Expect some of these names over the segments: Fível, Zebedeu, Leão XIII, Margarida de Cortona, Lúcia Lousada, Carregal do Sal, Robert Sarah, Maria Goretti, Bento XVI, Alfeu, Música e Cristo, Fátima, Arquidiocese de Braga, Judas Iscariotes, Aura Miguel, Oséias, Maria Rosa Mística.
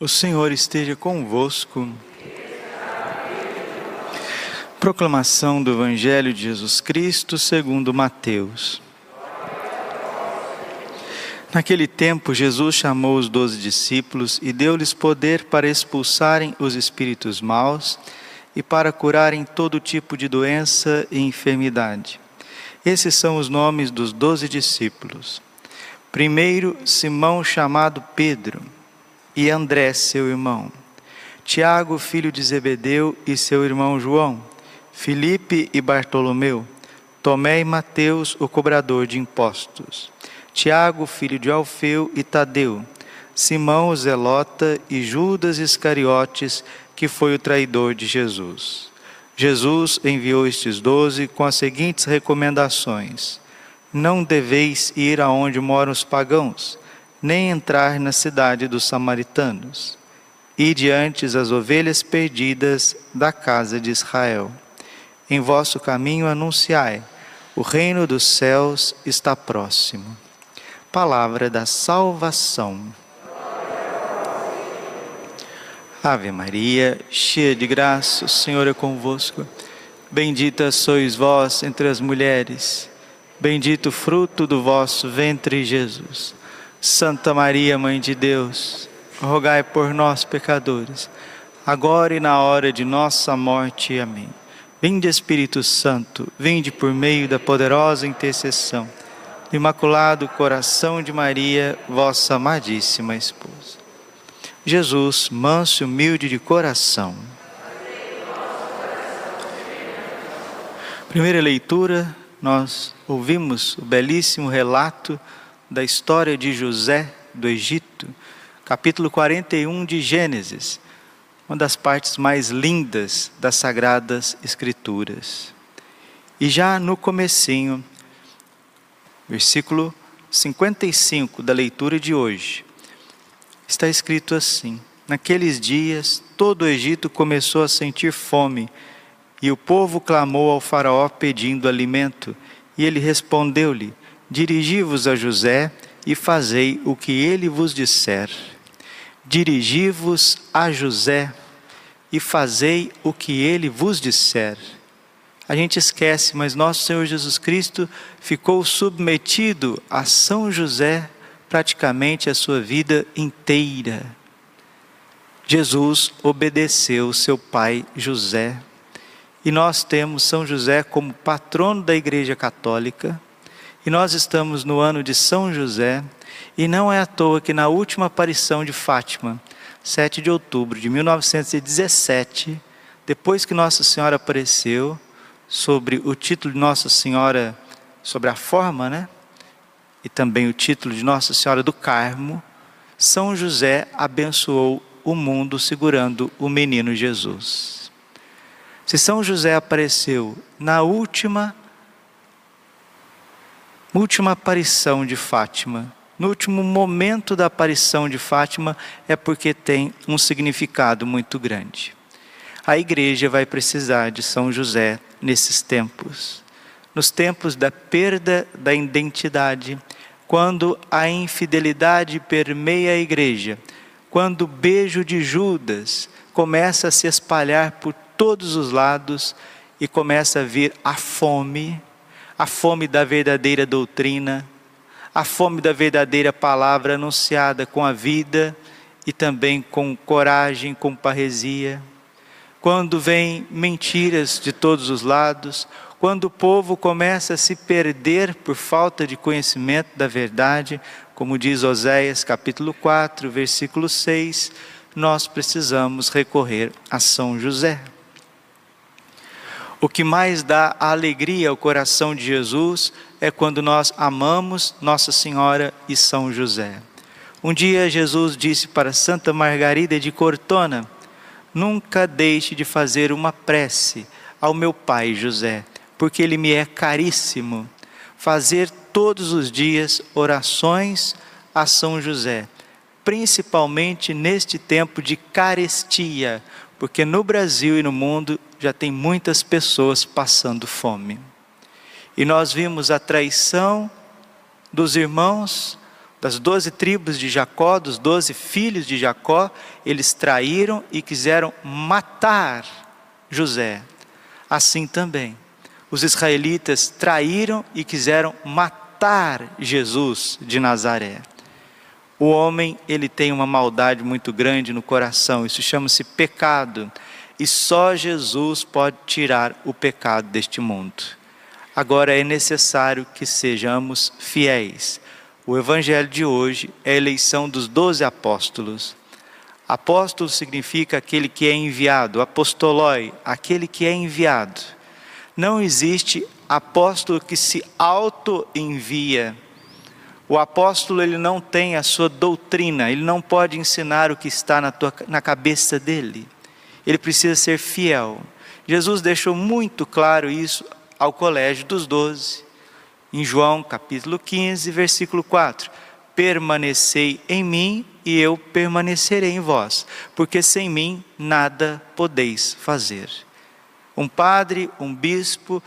O Senhor esteja convosco. Proclamação do Evangelho de Jesus Cristo segundo Mateus. Naquele tempo, Jesus chamou os 12 discípulos e deu-lhes poder para expulsarem os espíritos maus e para curarem todo tipo de doença e enfermidade. Esses são os nomes dos 12 discípulos. Primeiro, Simão, chamado Pedro, e André, seu irmão, Tiago, filho de Zebedeu, e seu irmão João, Filipe e Bartolomeu, Tomé e Mateus, o cobrador de impostos, Tiago, filho de Alfeu, e Tadeu, Simão, o zelota, e Judas Iscariotes, que foi o traidor de Jesus. Jesus enviou estes 12 com as seguintes recomendações: não deveis ir aonde moram os pagãos, nem entrar na cidade dos samaritanos. Ide antes as ovelhas perdidas da casa de Israel. Em vosso caminho anunciai: o reino dos céus está próximo. Palavra da salvação. Ave Maria, cheia de graça, o Senhor é convosco. Bendita sois vós entre as mulheres, bendito o fruto do vosso ventre, Jesus. Santa Maria, Mãe de Deus, rogai por nós, pecadores, agora e na hora de nossa morte. Amém. Vinde, Espírito Santo, vinde por meio da poderosa intercessão do Imaculado Coração de Maria, vossa amadíssima esposa. Jesus, manso e humilde de coração. Primeira leitura, nós ouvimos o belíssimo relato da história de José do Egito, capítulo 41 de Gênesis, uma das partes mais lindas das Sagradas Escrituras. E já no comecinho, versículo 55 da leitura de hoje, está escrito assim: naqueles dias todo o Egito começou a sentir fome, e o povo clamou ao faraó pedindo alimento, e ele respondeu-lhe: dirigi-vos a José e fazei o que ele vos disser. Dirigi-vos a José e fazei o que ele vos disser. A gente esquece, mas nosso Senhor Jesus Cristo ficou submetido a São José praticamente a sua vida inteira. Jesus obedeceu seu pai José. E nós temos São José como patrono da Igreja Católica. E nós estamos no ano de São José, e não é à toa que na última aparição de Fátima, 7 de outubro de 1917, depois que Nossa Senhora apareceu, sobre o título de Nossa Senhora, sobre a forma, e também o título de Nossa Senhora do Carmo, São José abençoou o mundo segurando o menino Jesus. Se São José apareceu na última aparição de Fátima, no último momento da aparição de Fátima, é porque tem um significado muito grande. A Igreja vai precisar de São José nesses tempos, nos tempos da perda da identidade, quando a infidelidade permeia a Igreja, quando o beijo de Judas começa a se espalhar por todos os lados e começa a vir a fome da verdadeira doutrina, a fome da verdadeira palavra anunciada com a vida e também com coragem, com parresia. Quando vêm mentiras de todos os lados, quando o povo começa a se perder por falta de conhecimento da verdade, como diz Oséias capítulo 4, versículo 6, nós precisamos recorrer a São José. O que mais dá alegria ao coração de Jesus é quando nós amamos Nossa Senhora e São José. Um dia Jesus disse para Santa Margarida de Cortona: nunca deixe de fazer uma prece ao meu pai José, porque ele me é caríssimo. Fazer todos os dias orações a São José, principalmente neste tempo de carestia, porque no Brasil e no mundo já tem muitas pessoas passando fome. E nós vimos a traição dos irmãos, das 12 tribos de Jacó, dos 12 filhos de Jacó, eles traíram e quiseram matar José. Assim também, os israelitas traíram e quiseram matar Jesus de Nazaré. O homem, ele tem uma maldade muito grande no coração, isso chama-se pecado. E só Jesus pode tirar o pecado deste mundo. Agora é necessário que sejamos fiéis. O evangelho de hoje é a eleição dos 12 apóstolos. Apóstolo significa aquele que é enviado, apostoloi, aquele que é enviado. Não existe apóstolo que se auto-envia. O apóstolo, ele não tem a sua doutrina, ele não pode ensinar o que está na cabeça dele. Ele precisa ser fiel. Jesus deixou muito claro isso ao colégio dos 12. Em João capítulo 15, versículo 4, permanecei em mim e eu permanecerei em vós, porque sem mim nada podeis fazer. Um padre, um bispo,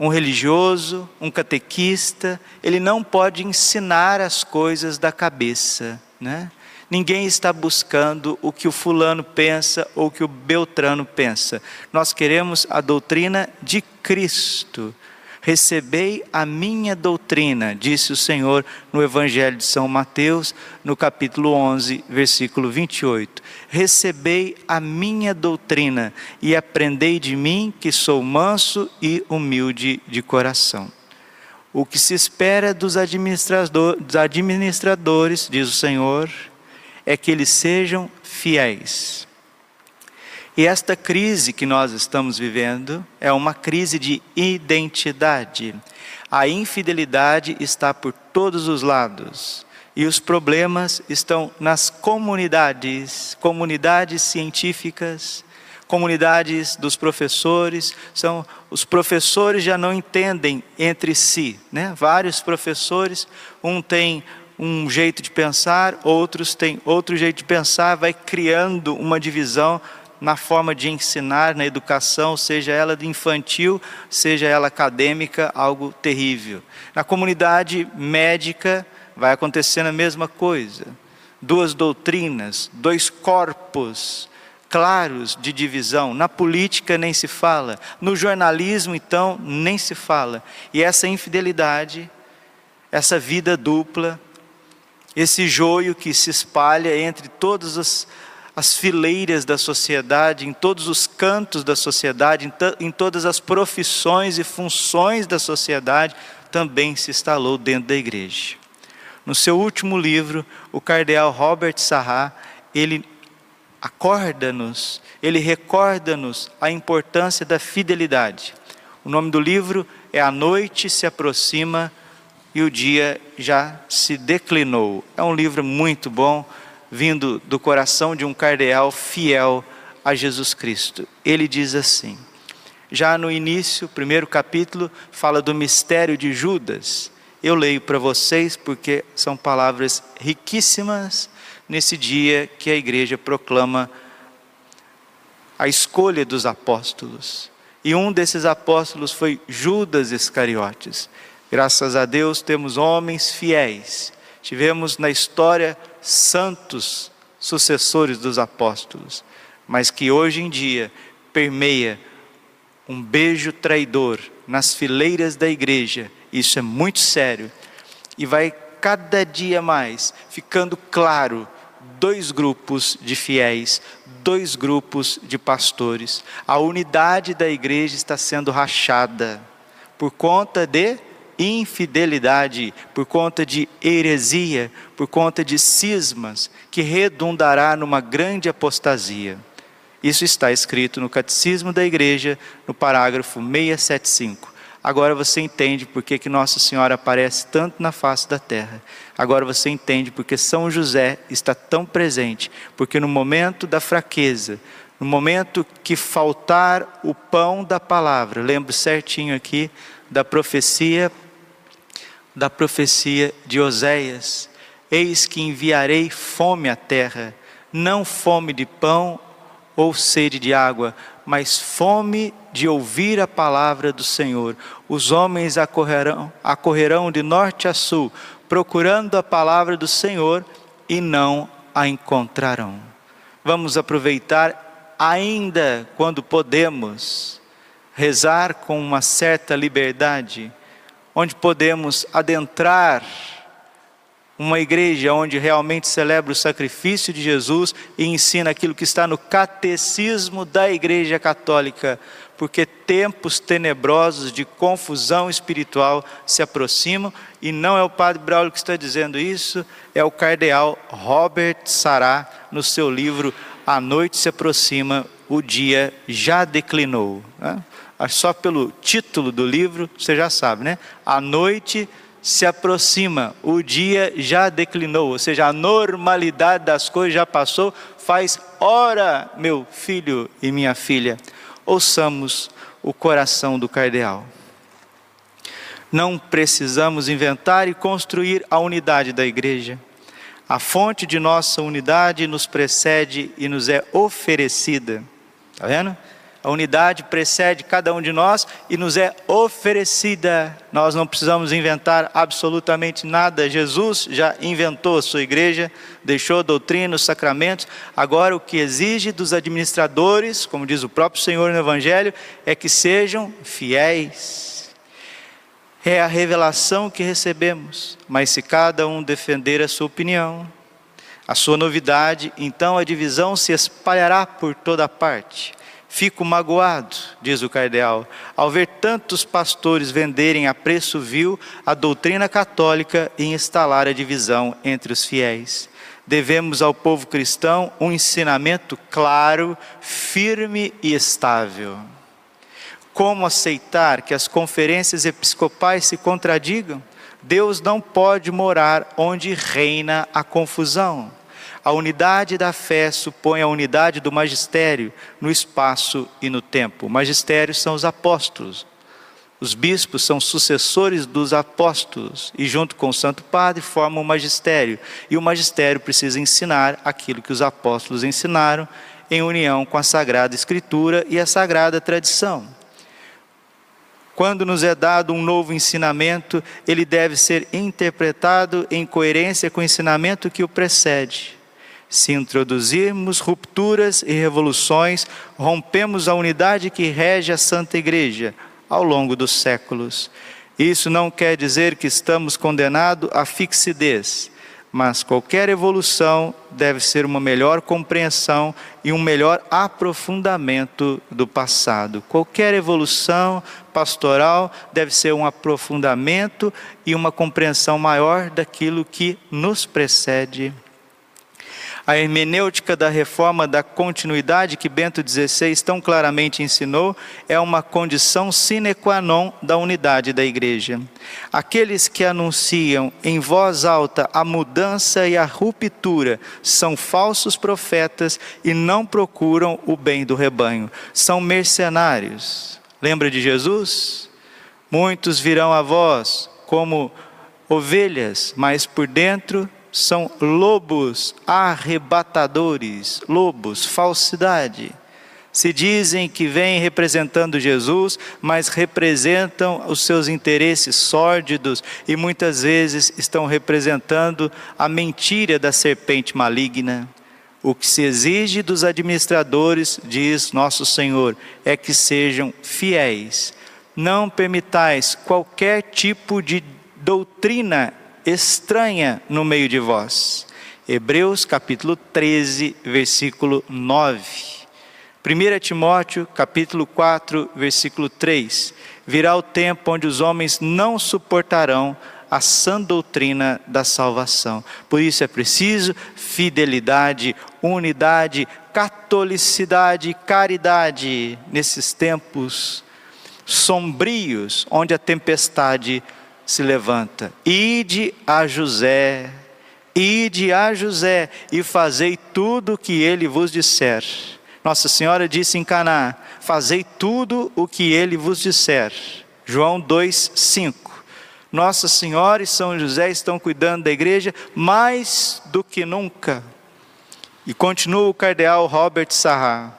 um religioso, um catequista, ele não pode ensinar as coisas da cabeça, né? Ninguém está buscando o que o fulano pensa ou o que o beltrano pensa. Nós queremos a doutrina de Cristo. Recebei a minha doutrina, disse o Senhor no Evangelho de São Mateus, no capítulo 11, versículo 28. Recebei a minha doutrina e aprendei de mim, que sou manso e humilde de coração. O que se espera dos administradores, diz o Senhor, é que eles sejam fiéis. E esta crise que nós estamos vivendo é uma crise de identidade. A infidelidade está por todos os lados. E os problemas estão nas comunidades, comunidades científicas, comunidades dos professores. Os professores já não entendem entre si, né? Vários professores, um tem um jeito de pensar, outros têm outro jeito de pensar, vai criando uma divisão na forma de ensinar, na educação, seja ela infantil, seja ela acadêmica, algo terrível. Na comunidade médica vai acontecendo a mesma coisa. Duas doutrinas, dois corpos claros de divisão. Na política nem se fala, no jornalismo então nem se fala. E essa infidelidade, essa vida dupla, esse joio que se espalha entre todas as fileiras da sociedade, em todos os cantos da sociedade, em todas as profissões e funções da sociedade, também se instalou dentro da igreja. No seu último livro, o cardeal Robert Sarah, ele acorda-nos, ele recorda-nos a importância da fidelidade. O nome do livro é A Noite se Aproxima e o Dia já se Declinou. É um livro muito bom, vindo do coração de um cardeal fiel a Jesus Cristo. Ele diz assim, já no início, primeiro capítulo, fala do mistério de Judas. Eu leio para vocês porque são palavras riquíssimas nesse dia que a igreja proclama a escolha dos apóstolos. E um desses apóstolos foi Judas Iscariotes. Graças a Deus temos homens fiéis. Tivemos na história santos sucessores dos apóstolos, mas que hoje em dia permeia um beijo traidor nas fileiras da igreja. Isso é muito sério e vai cada dia mais ficando claro, dois grupos de fiéis, dois grupos de pastores. A unidade da igreja está sendo rachada por conta de infidelidade, por conta de heresia, por conta de cismas, que redundará numa grande apostasia. Isso está escrito no Catecismo da Igreja, no parágrafo 675. Agora você entende porque que Nossa Senhora aparece tanto na face da terra. Agora você entende porque São José está tão presente, porque no momento da fraqueza, no momento que faltar o pão da palavra, lembro certinho aqui da profecia de Oséias, eis que enviarei fome à terra, não fome de pão ou sede de água, mas fome de ouvir a palavra do Senhor. Os homens acorrerão de norte a sul, procurando a palavra do Senhor e não a encontrarão. Vamos aproveitar ainda quando podemos, rezar com uma certa liberdade, onde podemos adentrar uma igreja onde realmente celebra o sacrifício de Jesus e ensina aquilo que está no catecismo da Igreja Católica, porque tempos tenebrosos de confusão espiritual se aproximam, e não é o padre Braulio que está dizendo isso, é o cardeal Robert Sarah, no seu livro A Noite se Aproxima, o Dia Já Declinou, né? Só pelo título do livro você já sabe, né? A Noite se Aproxima, o Dia Já Declinou, ou seja, a normalidade das coisas já passou, faz hora, meu filho e minha filha. Ouçamos o coração do cardeal. Não precisamos inventar e construir a unidade da igreja. A fonte de nossa unidade nos precede e nos é oferecida. Está vendo? A unidade precede cada um de nós e nos é oferecida. Nós não precisamos inventar absolutamente nada. Jesus já inventou a sua igreja, deixou a doutrina, os sacramentos. Agora o que exige dos administradores, como diz o próprio Senhor no Evangelho, é que sejam fiéis. É a revelação que recebemos. Mas se cada um defender a sua opinião, a sua novidade, então a divisão se espalhará por toda a parte. Fico magoado, diz o cardeal, ao ver tantos pastores venderem a preço vil a doutrina católica e instalar a divisão entre os fiéis. Devemos ao povo cristão um ensinamento claro, firme e estável. Como aceitar que as conferências episcopais se contradigam? Deus não pode morar onde reina a confusão. A unidade da fé supõe a unidade do magistério no espaço e no tempo. O magistério são os apóstolos. Os bispos são sucessores dos apóstolos e junto com o Santo Padre formam o magistério. E o magistério precisa ensinar aquilo que os apóstolos ensinaram em união com a Sagrada Escritura e a Sagrada Tradição. Quando nos é dado um novo ensinamento, ele deve ser interpretado em coerência com o ensinamento que o precede. Se introduzirmos rupturas e revoluções, rompemos a unidade que rege a Santa Igreja ao longo dos séculos. Isso não quer dizer que estamos condenados à fixidez, mas qualquer evolução deve ser uma melhor compreensão e um melhor aprofundamento do passado. Qualquer evolução pastoral deve ser um aprofundamento e uma compreensão maior daquilo que nos precede. A hermenêutica da reforma da continuidade que Bento XVI tão claramente ensinou é uma condição sine qua non da unidade da igreja. Aqueles que anunciam em voz alta a mudança e a ruptura são falsos profetas e não procuram o bem do rebanho. São mercenários. Lembra de Jesus? Muitos virão a vós como ovelhas, mas por dentro são lobos arrebatadores, lobos, falsidade. Se dizem que vêm representando Jesus, mas representam os seus interesses sórdidos e muitas vezes estão representando a mentira da serpente maligna. O que se exige dos administradores, diz nosso Senhor, é que sejam fiéis. Não permitais qualquer tipo de doutrina estranha no meio de vós. Hebreus capítulo 13, versículo 9. 1 Timóteo capítulo 4, versículo 3. Virá o tempo onde os homens não suportarão a sã doutrina da salvação. Por isso é preciso fidelidade, unidade, catolicidade, caridade nesses tempos sombrios onde a tempestade se levanta. Ide a José e fazei tudo o que ele vos disser. Nossa Senhora disse em Caná, fazei tudo o que ele vos disser. João 2,5. Nossa Senhora e São José estão cuidando da igreja mais do que nunca. E continua o cardeal Robert Sarah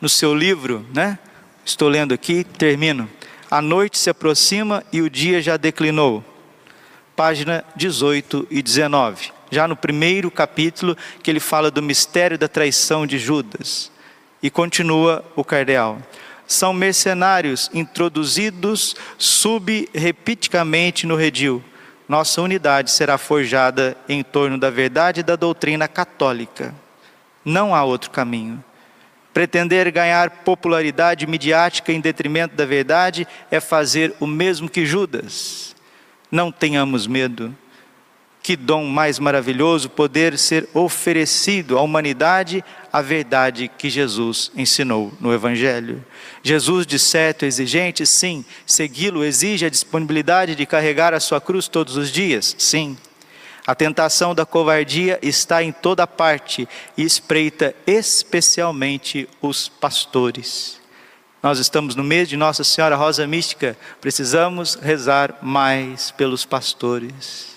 no seu livro, né? Estou lendo aqui, termino. A noite se aproxima e o dia já declinou. página 18 e 19. Já no primeiro capítulo, que ele fala do mistério da traição de Judas. E continua o cardeal. São mercenários introduzidos subrepticamente no redil. Nossa unidade será forjada em torno da verdade e da doutrina católica. Não há outro caminho. Pretender ganhar popularidade midiática em detrimento da verdade é fazer o mesmo que Judas. Não tenhamos medo. Que dom mais maravilhoso poder ser oferecido à humanidade a verdade que Jesus ensinou no Evangelho. Jesus de certo é exigente? Sim. Segui-lo exige a disponibilidade de carregar a sua cruz todos os dias? Sim. A tentação da covardia está em toda parte e espreita especialmente os pastores. Nós estamos no mês de Nossa Senhora Rosa Mística. Precisamos rezar mais pelos pastores.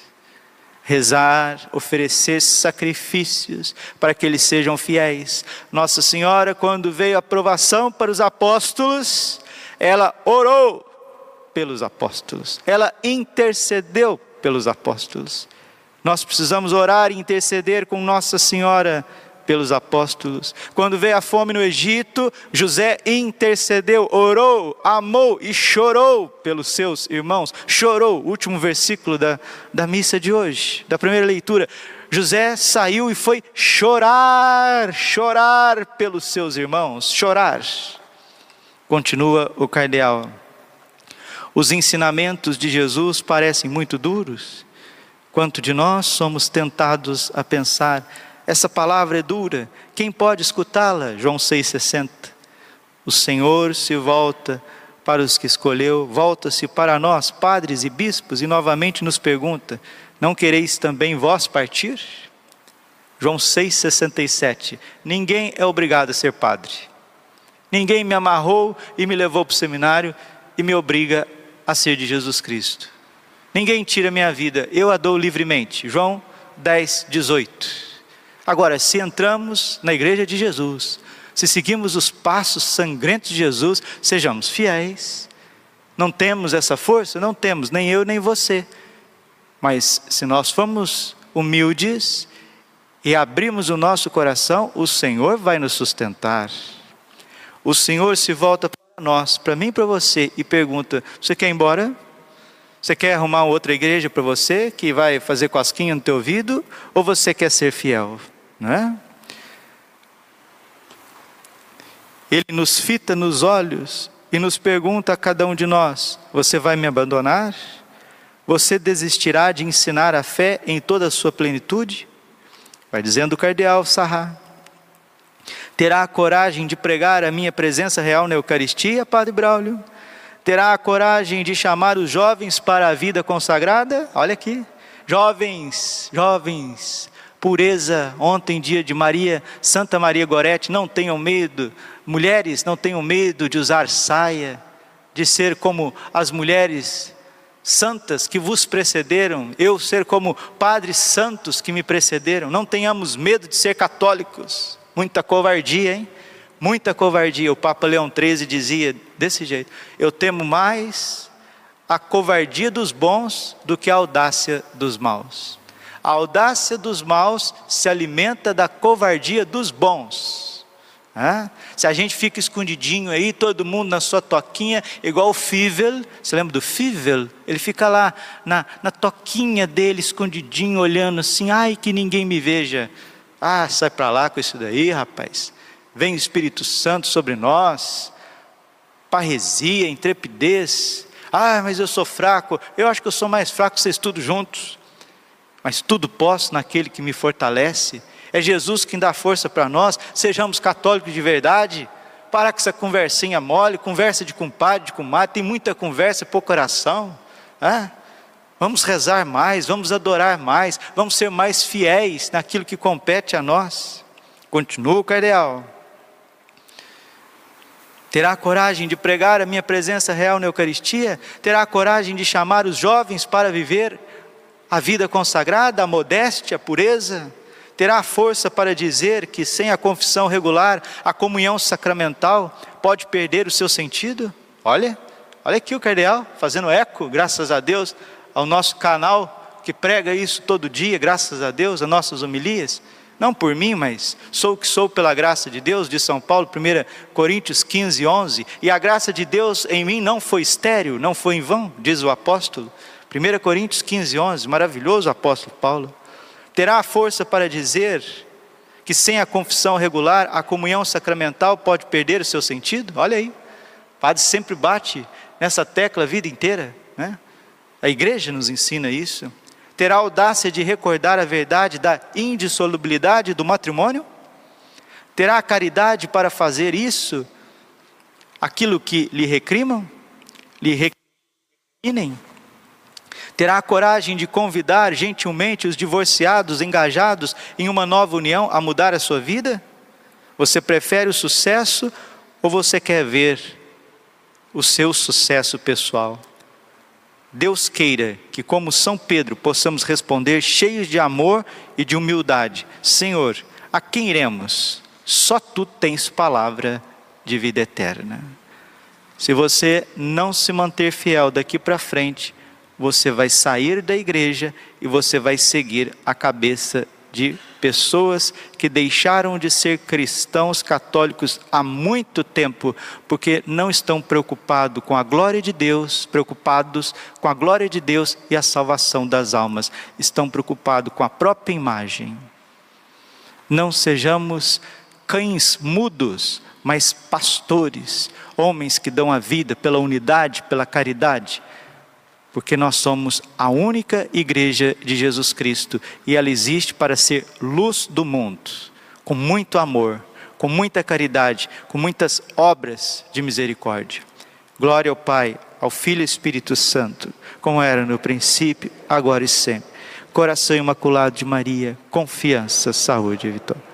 Rezar, oferecer sacrifícios para que eles sejam fiéis. Nossa Senhora, quando veio a provação para os apóstolos, ela orou pelos apóstolos. Ela intercedeu pelos apóstolos. Nós precisamos orar e interceder com Nossa Senhora pelos apóstolos. Quando veio a fome no Egito, José intercedeu, orou, amou e chorou pelos seus irmãos. Chorou, último versículo da missa de hoje, da primeira leitura. José saiu e foi chorar pelos seus irmãos, chorar. Continua o cardeal. Os ensinamentos de Jesus parecem muito duros. Quanto de nós somos tentados a pensar: essa palavra é dura, quem pode escutá-la? João 6,60. O Senhor se volta para os que escolheu, volta-se para nós, padres e bispos, e novamente nos pergunta: não quereis também vós partir? João 6,67. Ninguém é obrigado a ser padre. Ninguém me amarrou e me levou para o seminário e me obriga a ser de Jesus Cristo. Ninguém tira minha vida, eu a dou livremente. João 10,18. Agora, se entramos na igreja de Jesus, se seguimos os passos sangrentos de Jesus, sejamos fiéis. Não temos essa força? Não temos, nem eu nem você. Mas se nós formos humildes e abrirmos o nosso coração, o Senhor vai nos sustentar. O Senhor se volta para nós, para mim e para você, e pergunta: você quer ir embora? Você quer arrumar outra igreja para você, que vai fazer cosquinha no teu ouvido? Ou você quer ser fiel? Não é? Ele nos fita nos olhos e nos pergunta a cada um de nós: você vai me abandonar? Você desistirá de ensinar a fé em toda a sua plenitude? Vai dizendo o cardeal Sarah. Terá a coragem de pregar a minha presença real na Eucaristia, Padre Braulio? Terá a coragem de chamar os jovens para a vida consagrada? Olha aqui, jovens, pureza, ontem dia de Maria, Santa Maria Goretti, não tenham medo. Mulheres, não tenham medo de usar saia, de ser como as mulheres santas que vos precederam, eu ser como padres santos que me precederam. Não tenhamos medo de ser católicos. Muita covardia, hein? Muita covardia. O Papa Leão XIII dizia desse jeito: eu temo mais a covardia dos bons do que a audácia dos maus. A audácia dos maus se alimenta da covardia dos bons. Se a gente fica escondidinho aí, todo mundo na sua toquinha, igual o Fível, você lembra do Fível? Ele fica lá na toquinha dele, escondidinho, olhando assim: ai, que ninguém me veja. Ah, sai pra lá com isso daí, rapaz. Vem o Espírito Santo sobre nós, parresia, intrepidez. Ah, mas eu sou fraco, eu acho que eu sou mais fraco, vocês tudo juntos. Mas tudo posso naquele que me fortalece. É Jesus quem dá força para nós. Sejamos católicos de verdade. Para com essa conversinha mole, conversa de compadre, de comadre, tem muita conversa, pouco coração. Vamos rezar mais, vamos adorar mais, vamos ser mais fiéis naquilo que compete a nós. Continua o cardeal. Terá a coragem de pregar a minha presença real na Eucaristia? Terá a coragem de chamar os jovens para viver a vida consagrada, a modéstia, a pureza? Terá a força para dizer que sem a confissão regular, a comunhão sacramental pode perder o seu sentido? Olha aqui o cardeal, fazendo eco, graças a Deus, ao nosso canal que prega isso todo dia, graças a Deus, as nossas homilias, não por mim, mas sou o que sou pela graça de Deus, de São Paulo, 1 Coríntios 15, 11, e a graça de Deus em mim não foi estéril, não foi em vão, diz o apóstolo, 1 Coríntios 15, 11, maravilhoso apóstolo Paulo, terá a força para dizer que sem a confissão regular, a comunhão sacramental pode perder o seu sentido? Olha aí, o padre sempre bate nessa tecla a vida inteira, né? A igreja nos ensina isso. Terá a audácia de recordar a verdade da indissolubilidade do matrimônio? Terá a caridade para fazer isso? Aquilo que lhe recrimam? Lhe recriminem? Terá a coragem de convidar gentilmente os divorciados engajados em uma nova união a mudar a sua vida? Você prefere o sucesso ou você quer ver o seu sucesso pessoal? Deus queira que, como São Pedro, possamos responder cheios de amor e de humildade: Senhor, a quem iremos? Só Tu tens palavra de vida eterna. Se você não se manter fiel daqui para frente, você vai sair da igreja e você vai seguir a cabeça de pessoas que deixaram de ser cristãos católicos há muito tempo, porque não estão preocupados com a glória de Deus, preocupados com a glória de Deus e a salvação das almas, estão preocupados com a própria imagem. Não sejamos cães mudos, mas pastores, homens que dão a vida pela unidade, pela caridade. Porque nós somos a única igreja de Jesus Cristo. E ela existe para ser luz do mundo. Com muito amor, com muita caridade, com muitas obras de misericórdia. Glória ao Pai, ao Filho e ao Espírito Santo. Como era no princípio, agora e sempre. Coração imaculado de Maria, confiança, saúde e vitória.